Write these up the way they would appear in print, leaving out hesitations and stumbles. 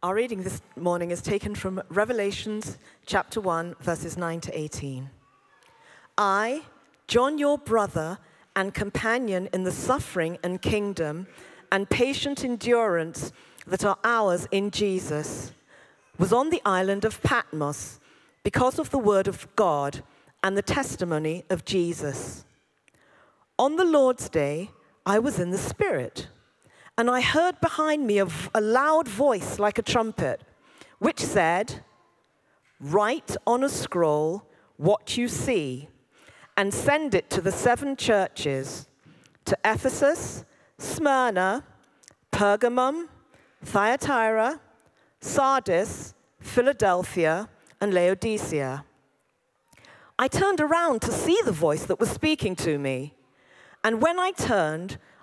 Our reading this morning is taken from Revelation chapter 1, verses 9 to 18. I, John, your brother and companion in the suffering and kingdom and patient endurance that are ours in Jesus, was on the island of Patmos because of the word of God and the testimony of Jesus. On the Lord's day, I was in the Spirit, and I heard behind me a loud voice like a trumpet, which said, "Write on a scroll what you see, and send it to the seven churches, to Ephesus, Smyrna, Pergamum, Thyatira, Sardis, Philadelphia, and Laodicea." I turned around to see the voice that was speaking to me. And when I turned,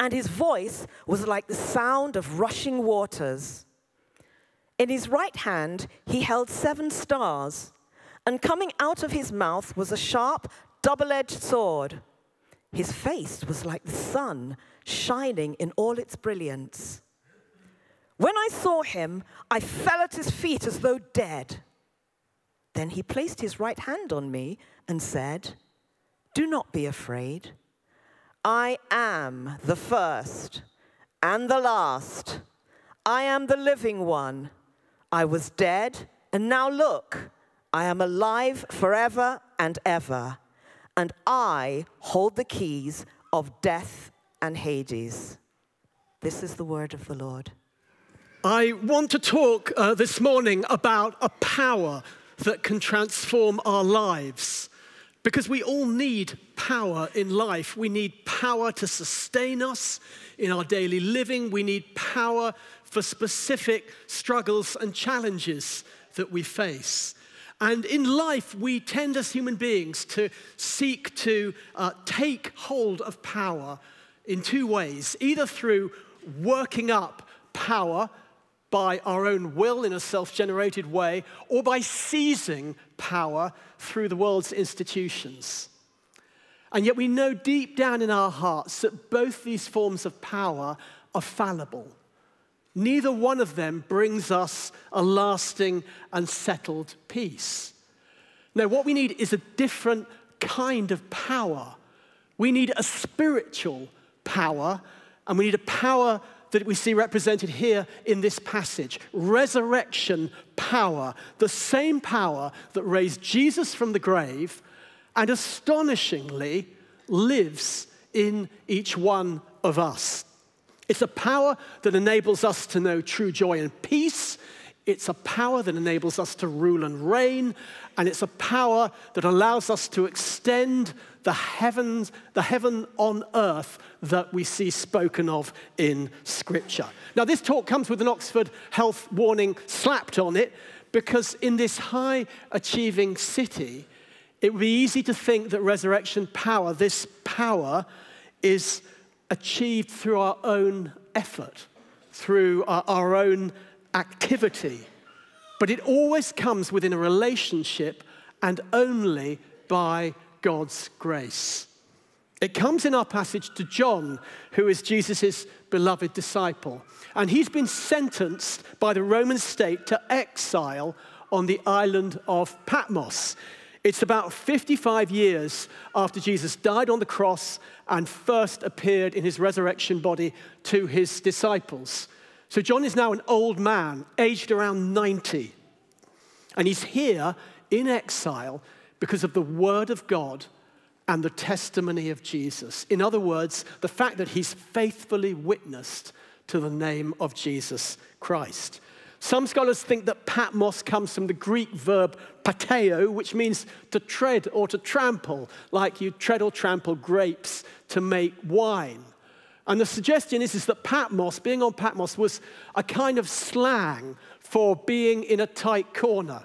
And his voice was like the sound of rushing waters. In his right hand, he held seven stars, and coming out of his mouth was a sharp, double-edged sword. His face was like the sun, shining in all its brilliance. When I saw him, I fell at his feet as though dead. Then he placed his right hand on me and said, "Do not be afraid. I am the first and the last. I am the living one. I was dead, and now look, I am alive forever and ever, and I hold the keys of death and Hades." This is the word of the Lord. I want to talk this morning about a power that can transform our lives. Because we all need power in life. We need power to sustain us in our daily living. We need power for specific struggles and challenges that we face. And in life, we tend as human beings to seek to take hold of power in two ways, either through working up power by our own will in a self-generated way, or by seizing power through the world's institutions. And yet we know deep down in our hearts that both these forms of power are fallible. Neither one of them brings us a lasting and settled peace. Now, what we need is a different kind of power. We need a spiritual power, and we need a power that we see represented here in this passage. Resurrection power, the same power that raised Jesus from the grave and astonishingly lives in each one of us. It's a power that enables us to know true joy and peace. It's a power that enables us to rule and reign, and it's a power that allows us to extend the heaven on earth that we see spoken of in Scripture. Now, this talk comes with an Oxford health warning slapped on it, because in this high-achieving city, it would be easy to think that resurrection power, this power, is achieved through our own effort, through our own activity, but it always comes within a relationship and only by God's grace. It comes in our passage to John, who is Jesus' beloved disciple, and he's been sentenced by the Roman state to exile on the island of Patmos. It's about 55 years after Jesus died on the cross and first appeared in his resurrection body to his disciples. So John is now an old man, aged around 90, and he's here in exile because of the word of God and the testimony of Jesus. In other words, the fact that he's faithfully witnessed to the name of Jesus Christ. Some scholars think that Patmos comes from the Greek verb pateo, which means to tread or to trample, like you tread or trample grapes to make wine. And the suggestion is that Patmos, being on Patmos, was a kind of slang for being in a tight corner.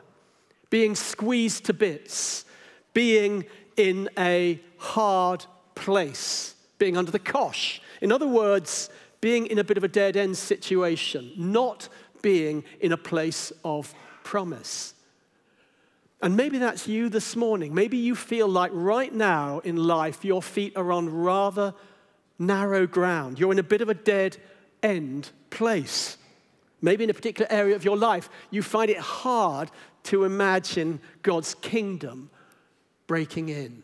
being squeezed to bits, being in a hard place, being under the cosh. In other words, being in a bit of a dead-end situation, not being in a place of promise. And maybe that's you this morning. Maybe you feel like right now in life your feet are on rather narrow ground. You're in a bit of a dead-end place. Maybe in a particular area of your life, you find it hard to imagine God's kingdom breaking in.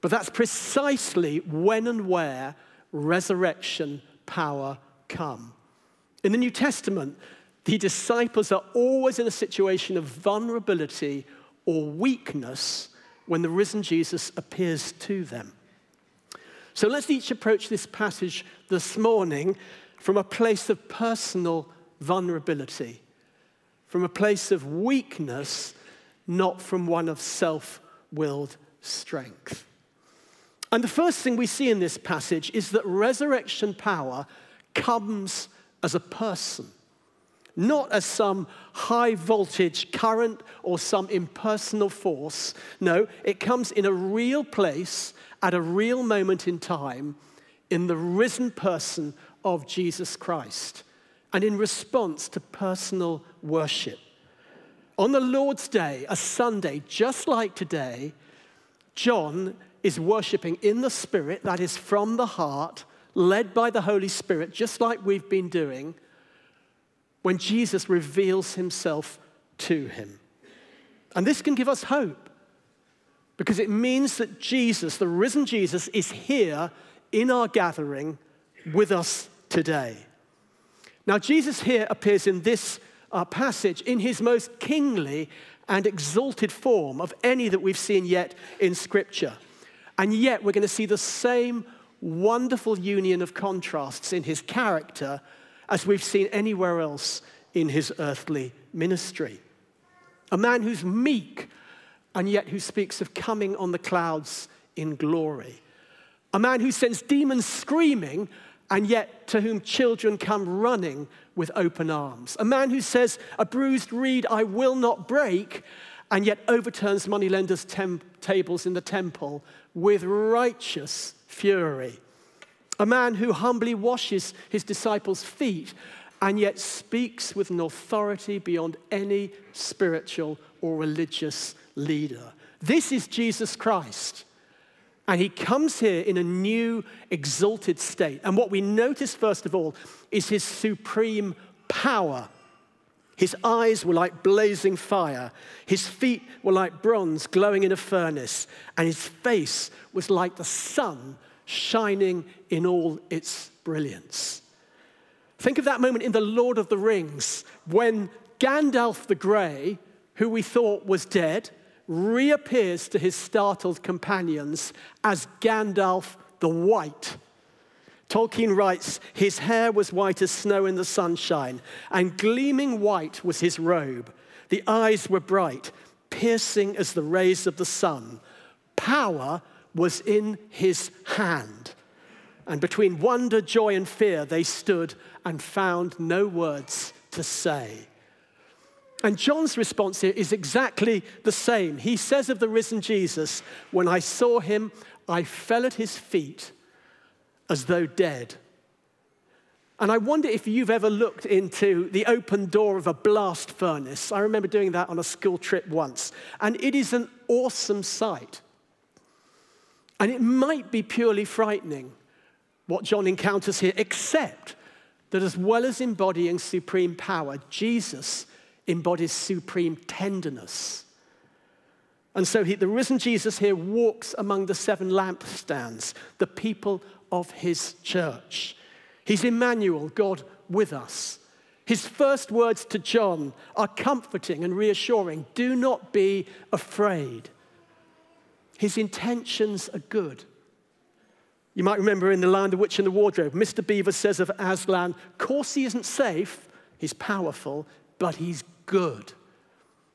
But that's precisely when and where resurrection power come. In the New Testament, the disciples are always in a situation of vulnerability or weakness when the risen Jesus appears to them. So let's each approach this passage this morning from a place of personal vulnerability, from a place of weakness, not from one of self-willed strength. And the first thing we see in this passage is that resurrection power comes as a person, not as some high voltage current or some impersonal force. No, it comes in a real place at a real moment in time in the risen person of Jesus Christ and in response to personal worship. On the Lord's Day, a Sunday just like today, John is worshiping in the Spirit, that is from the heart, led by the Holy Spirit, just like we've been doing, when Jesus reveals himself to him. And this can give us hope, because it means that Jesus, the risen Jesus, is here in our gathering with us today. Now, Jesus here appears in this passage in his most kingly and exalted form of any that we've seen yet in Scripture. And yet we're going to see the same wonderful union of contrasts in his character as we've seen anywhere else in his earthly ministry. A man who's meek and yet who speaks of coming on the clouds in glory. A man who sends demons screaming and yet to whom children come running with open arms. A man who says, "A bruised reed I will not break," and yet overturns moneylenders' tables in the temple with righteous fury. A man who humbly washes his disciples' feet and yet speaks with an authority beyond any spiritual or religious leader. This is Jesus Christ. And he comes here in a new, exalted state. And what we notice, first of all, is his supreme power. His eyes were like blazing fire. His feet were like bronze glowing in a furnace. And his face was like the sun shining in all its brilliance. Think of that moment in The Lord of the Rings when Gandalf the Grey, who we thought was dead, reappears to his startled companions as Gandalf the White. Tolkien writes, "His hair was white as snow in the sunshine, and gleaming white was his robe. The eyes were bright, piercing as the rays of the sun. Power was in his hand. And between wonder, joy, and fear, they stood and found no words to say." And John's response here is exactly the same. He says of the risen Jesus, "When I saw him, I fell at his feet as though dead." And I wonder if you've ever looked into the open door of a blast furnace. I remember doing that on a school trip once. And it is an awesome sight. And it might be purely frightening, what John encounters here, except that as well as embodying supreme power, Jesus embodies supreme tenderness. And so the risen Jesus here walks among the seven lampstands, the people of his church. He's Emmanuel, God with us. His first words to John are comforting and reassuring. Do not be afraid. His intentions are good. You might remember in The Lion, the Witch in the Wardrobe, Mr. Beaver says of Aslan, of course he isn't safe, he's powerful, but he's good.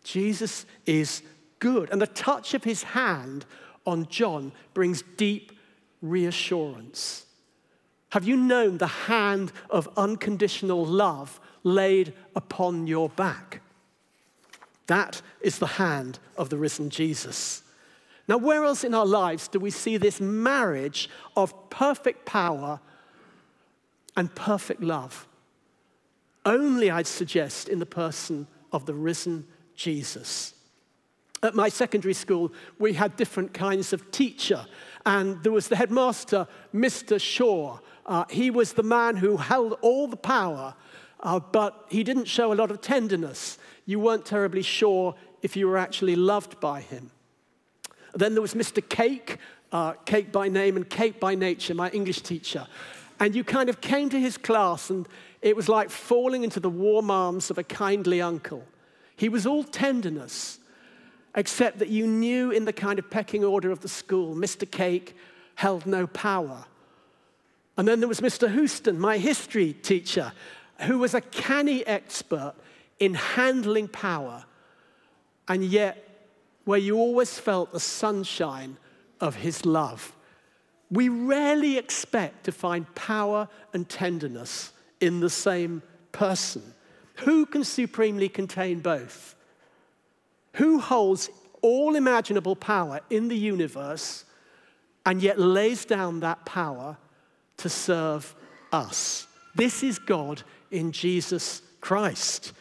Jesus is good. And the touch of his hand on John brings deep reassurance. Have you known the hand of unconditional love laid upon your back? That is the hand of the risen Jesus. Now, where else in our lives do we see this marriage of perfect power and perfect love? Only, I'd suggest, in the person of the risen Jesus. At my secondary school, we had different kinds of teacher, and there was the headmaster, Mr. Shaw. He was the man who held all the power, but he didn't show a lot of tenderness. You weren't terribly sure if you were actually loved by him. Then there was Mr. Cake, Cake by name and Cake by nature, my English teacher. And you kind of came to his class, and it was like falling into the warm arms of a kindly uncle. He was all tenderness, except that you knew in the kind of pecking order of the school, Mr. Cake held no power. And then there was Mr. Houston, my history teacher, who was a canny expert in handling power, and yet where you always felt the sunshine of his love. We rarely expect to find power and tenderness in the same person. Who can supremely contain both? Who holds all imaginable power in the universe and yet lays down that power to serve us? This is God in Jesus Christ,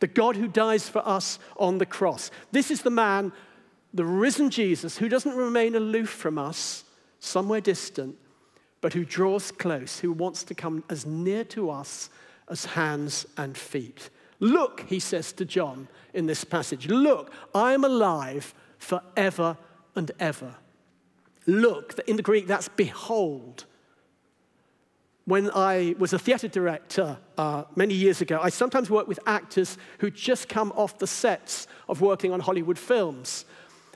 the God who dies for us on the cross. This is the man, the risen Jesus, who doesn't remain aloof from us, somewhere distant, but who draws close, who wants to come as near to us as hands and feet. Look, he says to John in this passage, look, I am alive forever and ever. Look, in the Greek, that's behold. When I was a theater director many years ago, I sometimes worked with actors who just come off the sets of working on Hollywood films.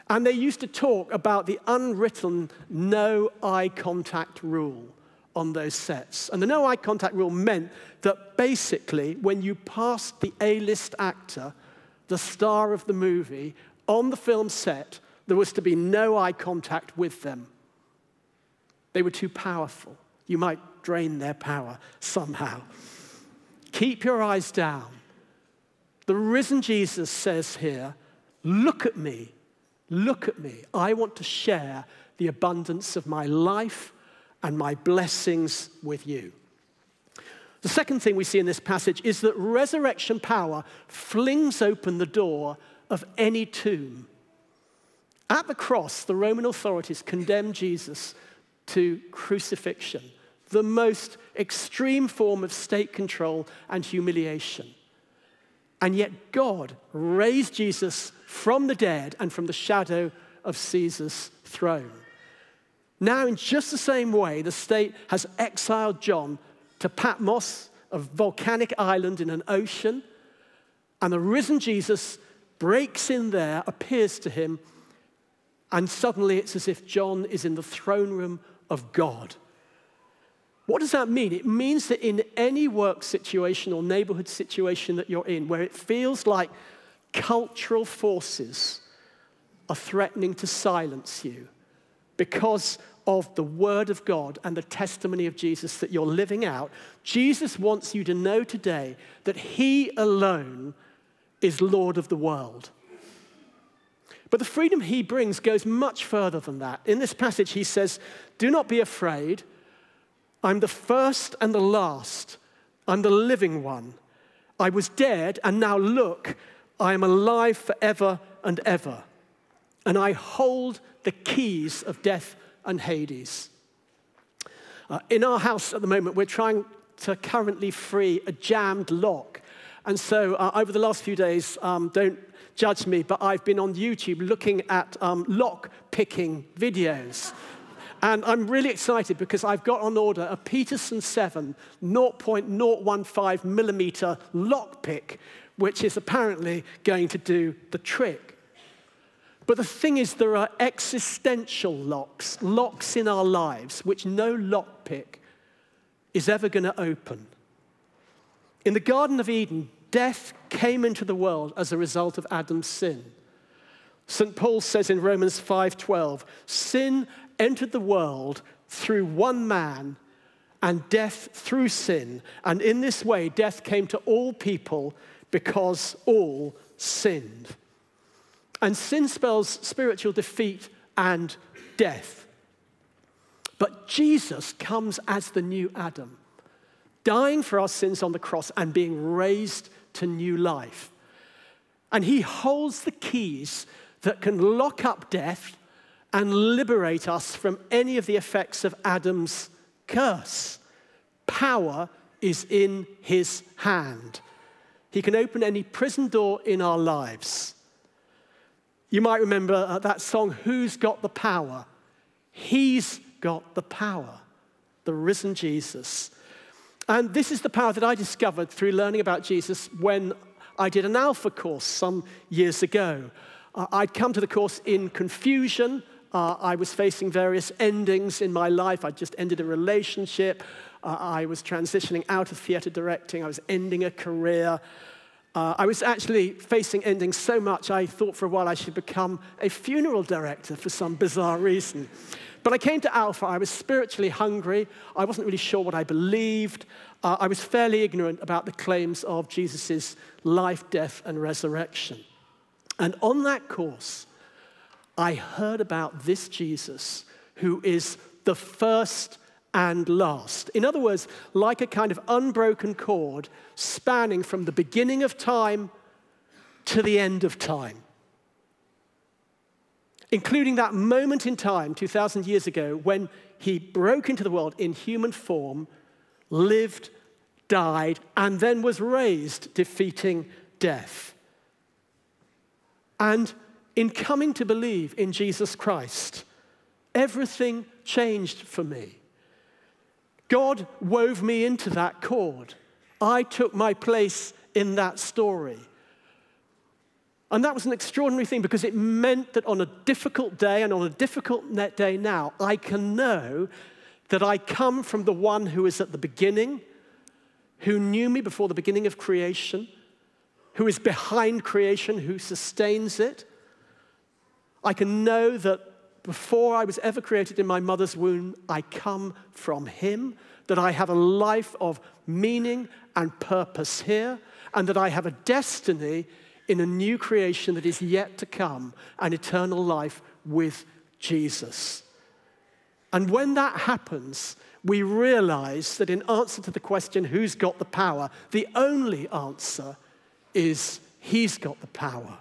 And they used to talk about the unwritten no eye contact rule on those sets. And the no eye contact rule meant that basically when you passed the A-list actor, the star of the movie, on the film set, there was to be no eye contact with them. They were too powerful. You might drain their power somehow. Keep your eyes down. The risen Jesus says here, look at me. Look at me. I want to share the abundance of my life and my blessings with you. The second thing we see in this passage is that resurrection power flings open the door of any tomb. At the cross, the Roman authorities condemned Jesus to crucifixion, the most extreme form of state control and humiliation. And yet God raised Jesus from the dead and from the shadow of Caesar's throne. Now, in just the same way, the state has exiled John to Patmos, a volcanic island in an ocean, and the risen Jesus breaks in there, appears to him, and suddenly it's as if John is in the throne room of God. What does that mean? It means that in any work situation or neighborhood situation that you're in, where it feels like cultural forces are threatening to silence you because of the word of God and the testimony of Jesus that you're living out, Jesus wants you to know today that he alone is Lord of the world. But the freedom he brings goes much further than that. In this passage, he says, "Do not be afraid. I'm the first and the last. I'm the living one. I was dead, and now look, I am alive forever and ever. And I hold the keys of death and Hades." In our house at the moment, we're trying to currently free a jammed lock. And so over the last few days, don't judge me, but I've been on YouTube looking at lock-picking videos. And I'm really excited because I've got on order a Peterson 7 0.015 millimeter lockpick, which is apparently going to do the trick. But the thing is, there are existential locks, locks in our lives, which no lockpick is ever going to open. In the Garden of Eden, death came into the world as a result of Adam's sin. St. Paul says in Romans 5:12, sin entered the world through one man, and death through sin. And in this way, death came to all people because all sinned. And sin spells spiritual defeat and death. But Jesus comes as the new Adam, dying for our sins on the cross and being raised to new life. And he holds the keys that can lock up death and liberate us from any of the effects of Adam's curse. Power is in his hand. He can open any prison door in our lives. You might remember that song, Who's Got the Power? He's got the power, the risen Jesus. And this is the power that I discovered through learning about Jesus when I did an Alpha course some years ago. I'd come to the course in confusion. I was facing various endings in my life. I'd just ended a relationship. I was transitioning out of theatre directing. I was ending a career. I was actually facing endings so much I thought for a while I should become a funeral director for some bizarre reason. But I came to Alpha. I was spiritually hungry. I wasn't really sure what I believed. I was fairly ignorant about the claims of Jesus' life, death, and resurrection. And on that course, I heard about this Jesus who is the first and last. In other words, like a kind of unbroken cord spanning from the beginning of time to the end of time. Including that moment in time 2,000 years ago when he broke into the world in human form, lived, died, and then was raised, defeating death. And in coming to believe in Jesus Christ, everything changed for me. God wove me into that cord. I took my place in that story. And that was an extraordinary thing because it meant that on a difficult day, and on a difficult day now, I can know that I come from the one who is at the beginning, who knew me before the beginning of creation, who is behind creation, who sustains it. I can know that before I was ever created in my mother's womb, I come from him, that I have a life of meaning and purpose here, and that I have a destiny in a new creation that is yet to come, an eternal life with Jesus. And when that happens, we realize that in answer to the question, who's got the power, the only answer is he's got the power,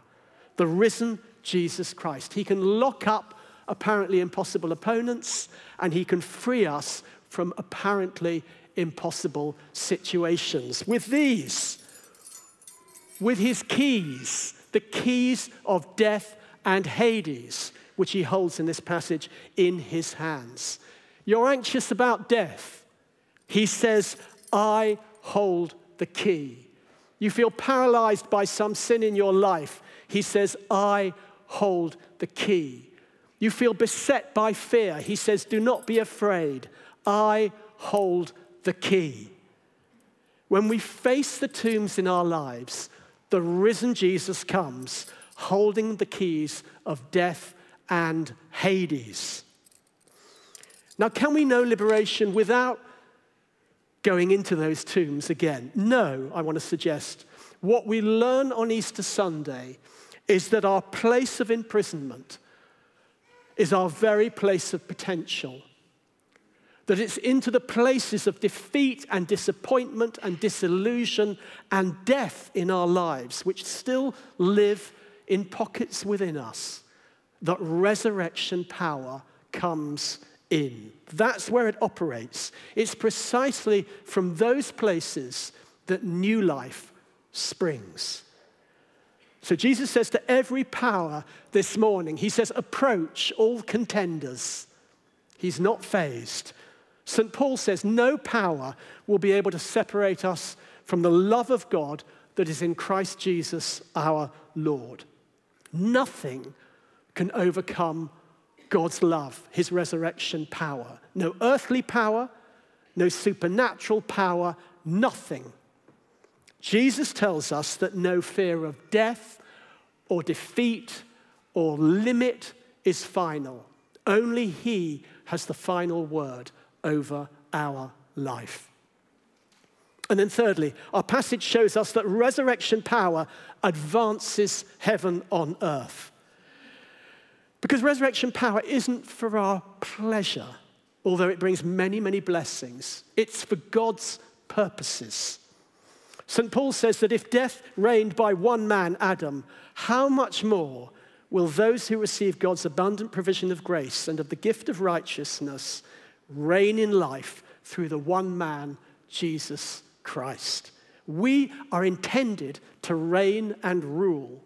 the risen Jesus Christ. He can lock up apparently impossible opponents, and he can free us from apparently impossible situations. With his keys, the keys of death and Hades, which he holds in this passage, in his hands. You're anxious about death. He says, I hold the key. You feel paralyzed by some sin in your life. He says, I hold the key. You feel beset by fear. He says, do not be afraid. I hold the key. When we face the tombs in our lives, the risen Jesus comes, holding the keys of death and Hades. Now, can we know liberation without going into those tombs again? No, I want to suggest. What we learn on Easter Sunday is that our place of imprisonment is our very place of potential. That it's into the places of defeat and disappointment and disillusion and death in our lives, which still live in pockets within us, that resurrection power comes in. That's where it operates. It's precisely from those places that new life springs. So Jesus says to every power this morning, he says, approach all contenders. He's not phased. St. Paul says, no power will be able to separate us from the love of God that is in Christ Jesus our Lord. Nothing can overcome God's love, his resurrection power. No earthly power, no supernatural power, nothing. Jesus tells us that no fear of death or defeat or limit is final. Only he has the final word over our life. And then thirdly, our passage shows us that resurrection power advances heaven on earth. Because resurrection power isn't for our pleasure, although it brings many, many blessings. It's for God's purposes. St. Paul says that if death reigned by one man, Adam, how much more will those who receive God's abundant provision of grace and of the gift of righteousness reign in life through the one man, Jesus Christ? We are intended to reign and rule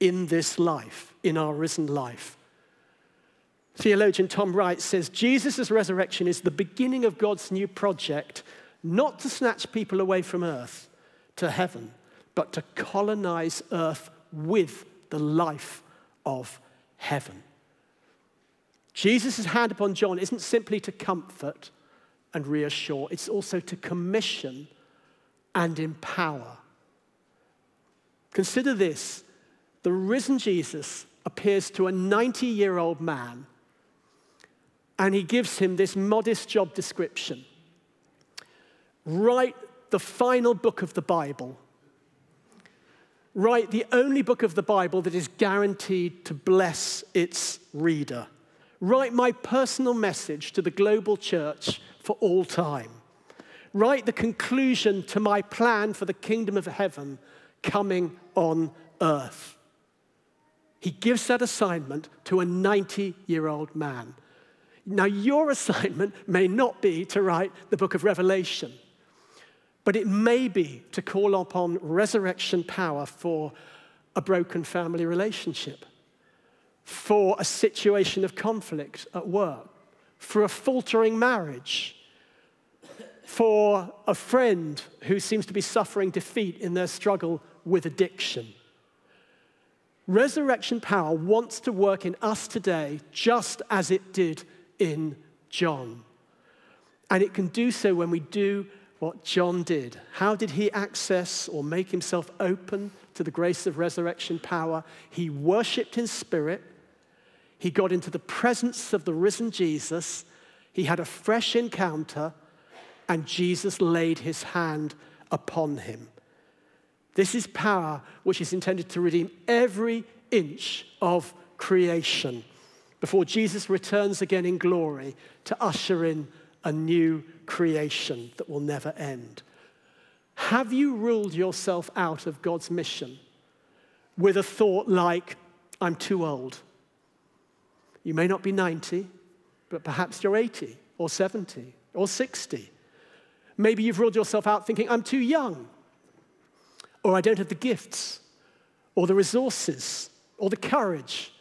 in this life, in our risen life. Theologian Tom Wright says, Jesus' resurrection is the beginning of God's new project, not to snatch people away from earth to heaven, but to colonize earth with the life of heaven. Jesus' hand upon John isn't simply to comfort and reassure, it's also to commission and empower. Consider this, the risen Jesus appears to a 90-year-old man, and he gives him this modest job description. Write the final book of the Bible. Write the only book of the Bible that is guaranteed to bless its reader. Write my personal message to the global church for all time. Write the conclusion to my plan for the kingdom of heaven coming on earth. He gives that assignment to a 90-year-old man. Now, your assignment may not be to write the book of Revelation, but it may be to call upon resurrection power for a broken family relationship, for a situation of conflict at work, for a faltering marriage, for a friend who seems to be suffering defeat in their struggle with addiction. Resurrection power wants to work in us today just as it did in John. And it can do so when we do what John did. How did he access or make himself open to the grace of resurrection power? He worshipped in spirit. He got into the presence of the risen Jesus. He had a fresh encounter. And Jesus laid his hand upon him. This is power which is intended to redeem every inch of creation before Jesus returns again in glory to usher in a new creation that will never end. Have you ruled yourself out of God's mission with a thought like, I'm too old? You may not be 90, but perhaps you're 80 or 70 or 60. Maybe you've ruled yourself out thinking, I'm too young, or I don't have the gifts, or the resources, or the courage,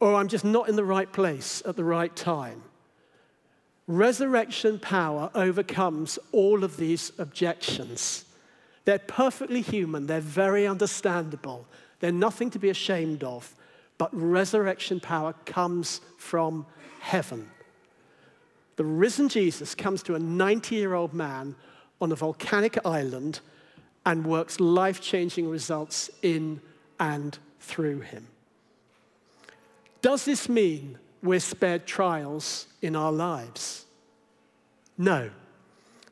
or I'm just not in the right place at the right time. Resurrection power overcomes all of these objections. They're perfectly human, they're very understandable, they're nothing to be ashamed of, but resurrection power comes from heaven. The risen Jesus comes to a 90-year-old man on a volcanic island and works life-changing results in and through him. Does this mean we're spared trials in our lives? No.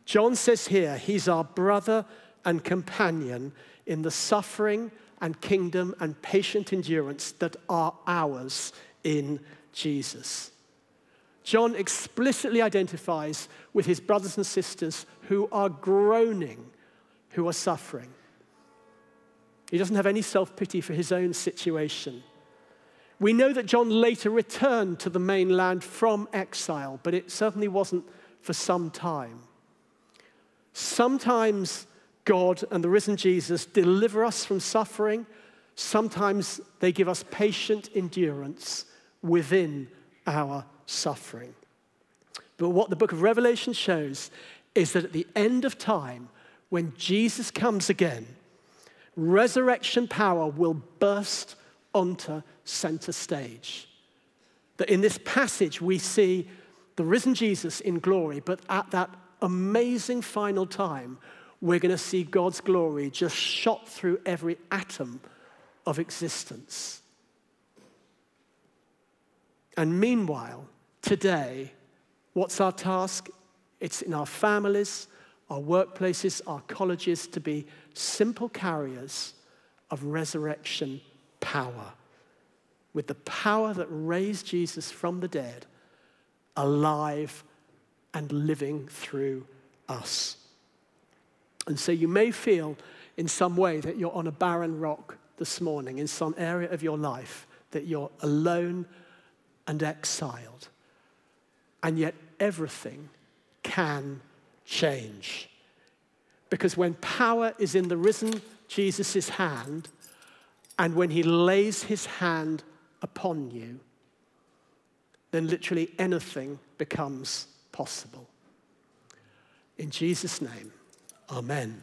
John says here, he's our brother and companion in the suffering and kingdom and patient endurance that are ours in Jesus. John explicitly identifies with his brothers and sisters who are groaning, who are suffering. He doesn't have any self-pity for his own situation. We know that John later returned to the mainland from exile, but it certainly wasn't for some time. Sometimes God and the risen Jesus deliver us from suffering. Sometimes they give us patient endurance within our suffering. But what the book of Revelation shows is that at the end of time, when Jesus comes again, resurrection power will burst onto center stage. That in this passage, we see the risen Jesus in glory, but at that amazing final time, we're going to see God's glory just shot through every atom of existence. And meanwhile, today, what's our task? It's in our families, our workplaces, our colleges, to be simple carriers of resurrection power. with the power that raised Jesus from the dead, alive and living through us. And so you may feel in some way that you're on a barren rock this morning, in some area of your life, that you're alone and exiled. And yet everything can change. Because when power is in the risen Jesus' hand, and when he lays his hand upon you, then literally anything becomes possible. In Jesus' name, amen.